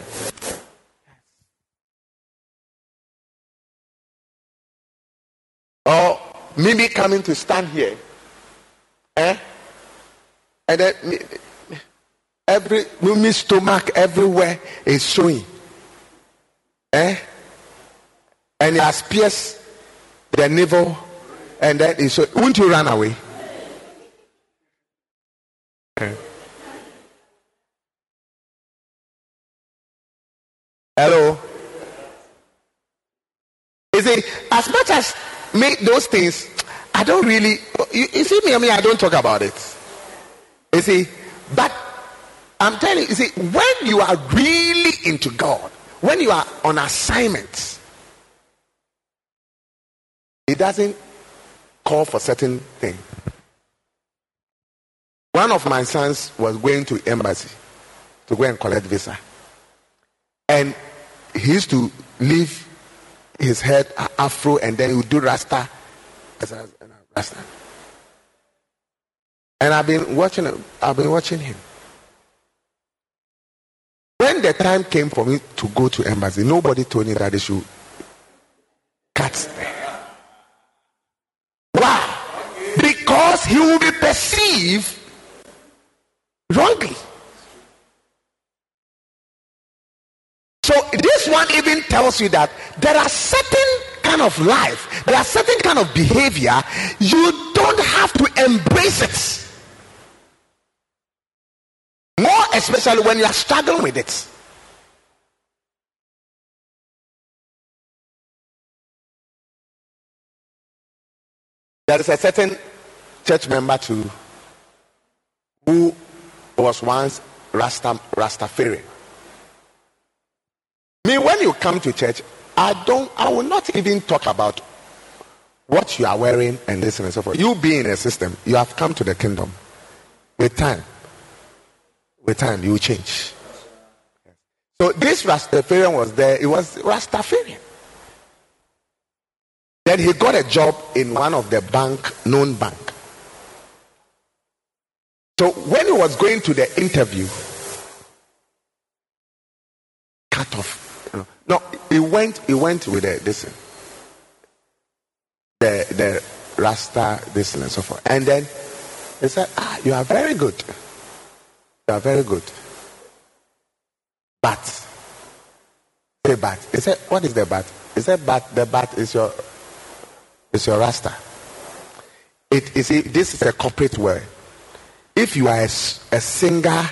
Or Mimi coming to stand here. And then every Mimi's stomach everywhere is showing. And it has pierced the navel. And that is, won't you run away? Okay. Hello? You see, as much as me, those things, I don't really, you see me, I mean, I don't talk about it. You see, but I'm telling you, you see, when you are really into God, when you are on assignment, it doesn't call for certain thing. One of my sons was going to embassy to go and collect visa, and he used to leave his head afro, and then he would do rasta. And I've been watching him. When the time came for me to go to embassy, nobody told me that they should cut. Because he will be perceived wrongly. So this one even tells you that there are certain kind of life, there are certain kind of behavior, you don't have to embrace it. More especially when you are struggling with it. There is a certain church member too, who was once Rastafarian. Me, when you come to church, I will not even talk about what you are wearing and this and so forth. You being in a system, you have come to the kingdom. With time, you change. So this Rastafarian was there. It was Rastafarian. Then he got a job in one of the known banks. So when he was going to the interview, cut off. No, he went with the Rasta, this and so forth. And then he said, you are very good. You are very good. But. He said, what is the but? He said, but the but is your Rasta. This is a corporate word. If you are a singer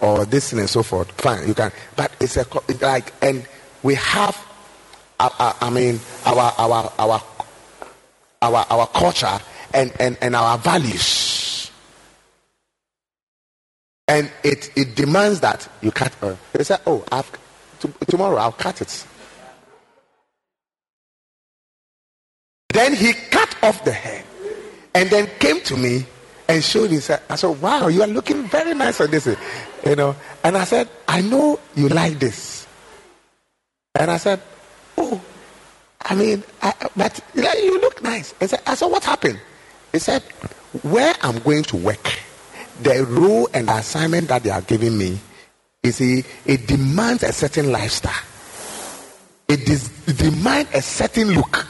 or this and so forth, fine, you can. But and we have, our culture and our values, and it demands that you cut. They say, tomorrow I'll cut it. Then he cut off the hair, and then came to me. And showed him. I said, wow, you are looking very nice on this. And I said, I know you like this. And I said, but you look nice. I said, what happened? He said, where I'm going to work, the role and the assignment that they are giving me, it demands a certain lifestyle. It demands a certain look.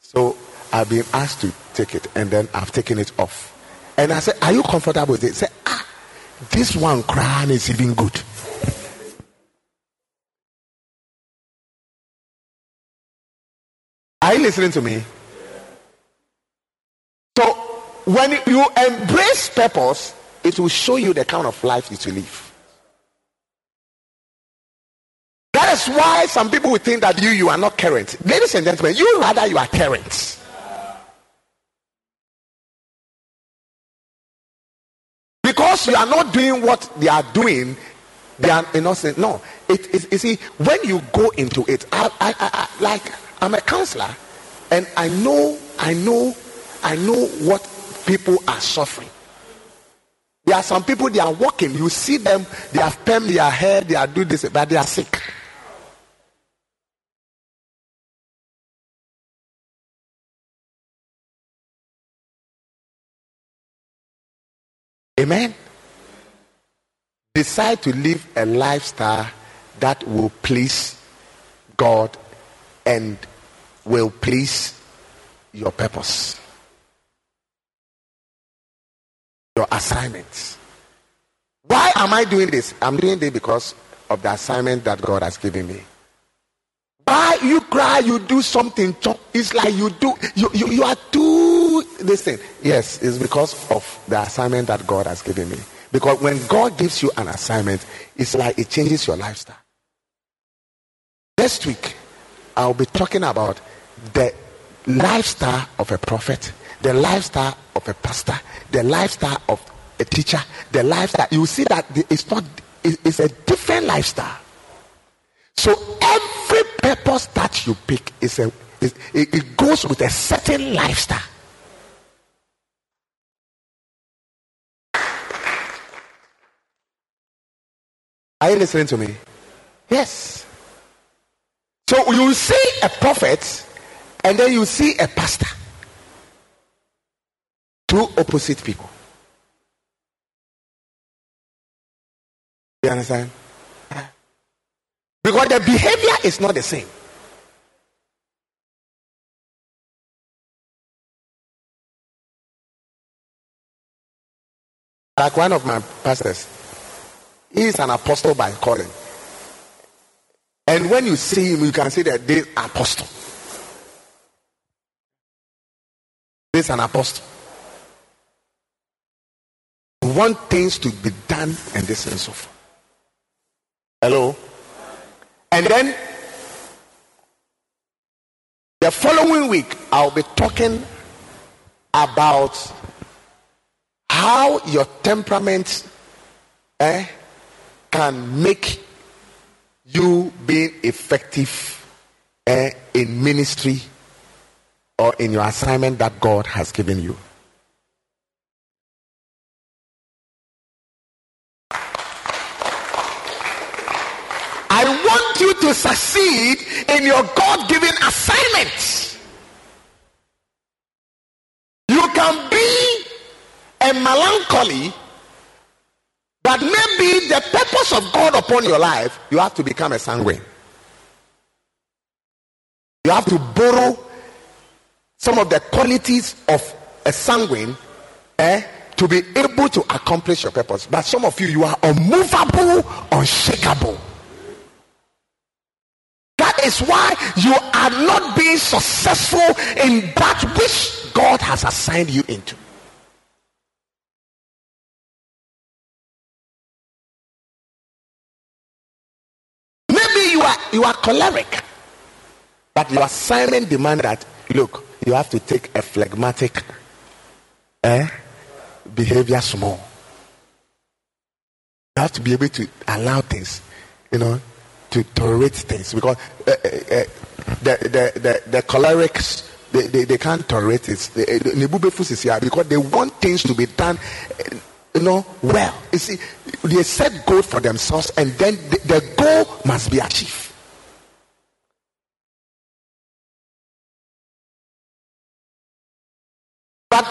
So I've been asked to take it, and then I've taken it off. And I said, are you comfortable with it? He said, this one crown is even good. Are you listening to me? So when you embrace purpose, it will show you the kind of life you live. That is why some people will think that you are not current. Ladies and gentlemen, you are current. Because you are not doing what they are doing, they are innocent. No, it is. You see, when you go into it, I'm a counselor, and I know what people are suffering. There are some people, they are walking. You see them, they have permed their hair, they are doing this, but they are sick. Amen. Decide to live a lifestyle that will please God and will please your purpose, your assignments. Why am I doing this? I'm doing this because of the assignment that God has given me. Why you cry, you do something, it's like you are too, listen. Yes, it's because of the assignment that God has given me. Because when God gives you an assignment, it's like it changes your lifestyle. Next week, I'll be talking about the lifestyle of a prophet, the lifestyle of a pastor, the lifestyle of a teacher, the lifestyle. You see that it's not, it's a different lifestyle. So every purpose that you pick it goes with a certain lifestyle. Are you listening to me? Yes. So you see a prophet and then you see a pastor. Two opposite people. You understand? Because the behavior is not the same. Like one of my pastors, he is an apostle by calling. And when you see him, you can see that this apostle. This is an apostle. You want things to be done and this and so forth. Hello? And then the following week, I'll be talking about how your temperament can make you be effective in ministry or in your assignment that God has given you. I want you to succeed in your God-given assignment. You can be a melancholy, but maybe the purpose of God upon your life, you have to become a sanguine. You have to borrow some of the qualities of a sanguine to be able to accomplish your purpose. But some of you are unmovable, unshakable. That is why you are not being successful in that which God has assigned you into. You are choleric, but your assignment demands that, look, you have to take a phlegmatic behavior small. You have to be able to allow things, to tolerate things, because the cholerics, they can't tolerate it. Because they want things to be done well. You see, they set goal for themselves, and then the goal must be achieved. But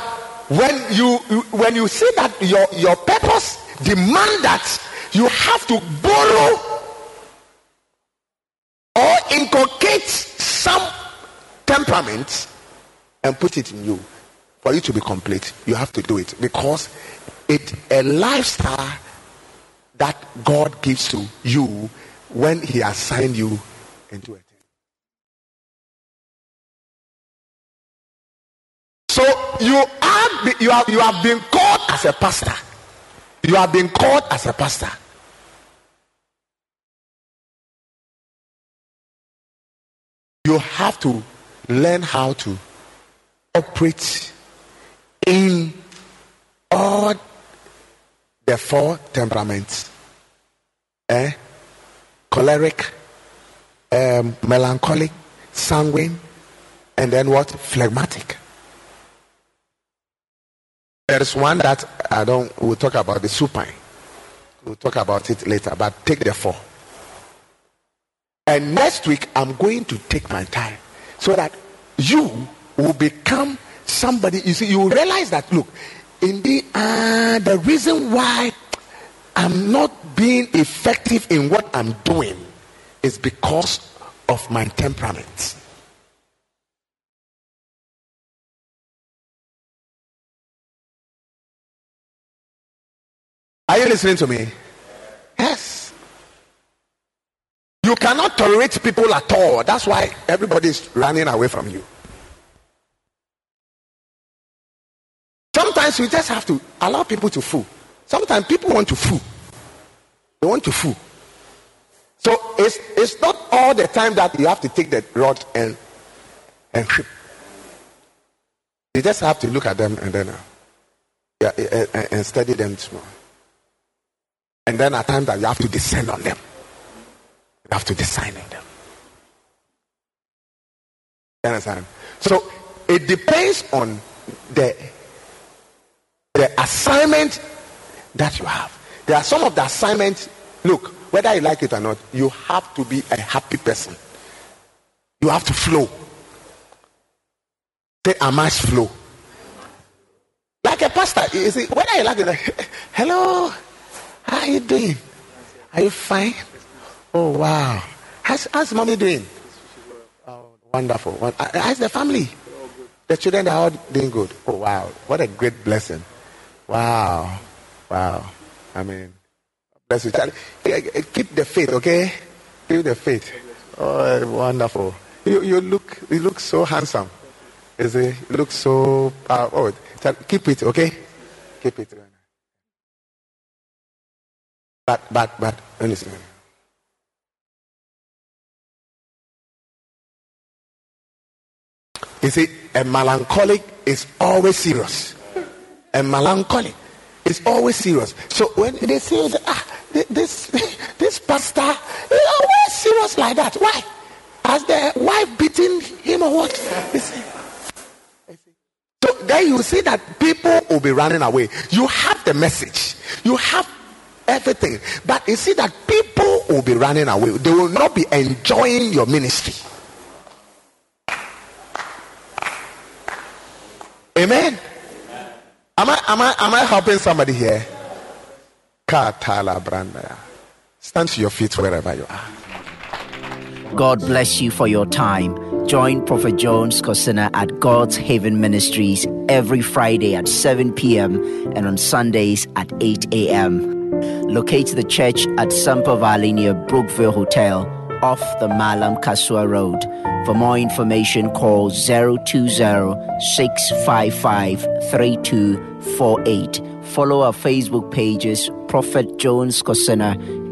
when you see that your purpose demands that you have to borrow or inculcate some temperament and put it in you, for you to be complete, you have to do it, because it's a lifestyle that God gives to you when He assigned you into it. So you have been called as a pastor. You have been called as a pastor. You have to learn how to operate in all the four temperaments: choleric, melancholic, sanguine, and then what? Phlegmatic. There is one that we'll talk about, the supine. We'll talk about it later, but take the four. And next week, I'm going to take my time so that you will become somebody. You see, you will realize that, look, Indeed, the reason why I'm not being effective in what I'm doing is because of my temperament. Are you listening to me? Yes. You cannot tolerate people at all. That's why everybody is running away from you. Sometimes we just have to allow people to fool. Sometimes people want to fool. They want to fool. So it's not all the time that you have to take the rod and whip. You just have to look at them and then and study them small. And then at times that you have to descend on them. You have to descend on them. You understand? So it depends on the assignment that you have. There are some of the assignments, look, whether you like it or not, you have to be a happy person. You have to flow. Say, I must flow. Like a pastor, you see, whether you like it or not, hello. How are you doing? Are you fine? Oh, wow. How's mommy doing? Oh, wonderful. How's the family? The children are all doing good. Oh, wow. What a great blessing. Wow. Wow. I mean, bless you. Keep the faith, okay? Keep the faith. Oh, wonderful. You look so handsome. You see, you look so powerful. Keep it, okay? Keep it. But, honestly. You see, a melancholic is always serious. A melancholic is always serious. So when they say, this pastor is always serious like that. Why? Has the wife beaten him or what? So then you see that people will be running away. You have the message. You have everything, but you see that people will be running away. They will not be enjoying your ministry. Amen. Am I helping somebody here? Stand to your feet wherever you are. God bless you for your time. Join Prophet Jones Kosina at God's Haven Ministries every Friday at 7 p.m. and on Sundays at 8 a.m. Locate the church at Sampa Valley near Brookville Hotel off the Malam Kasua Road. For more information, call 020-655-3248. Follow our Facebook pages, Prophet Jones Kosina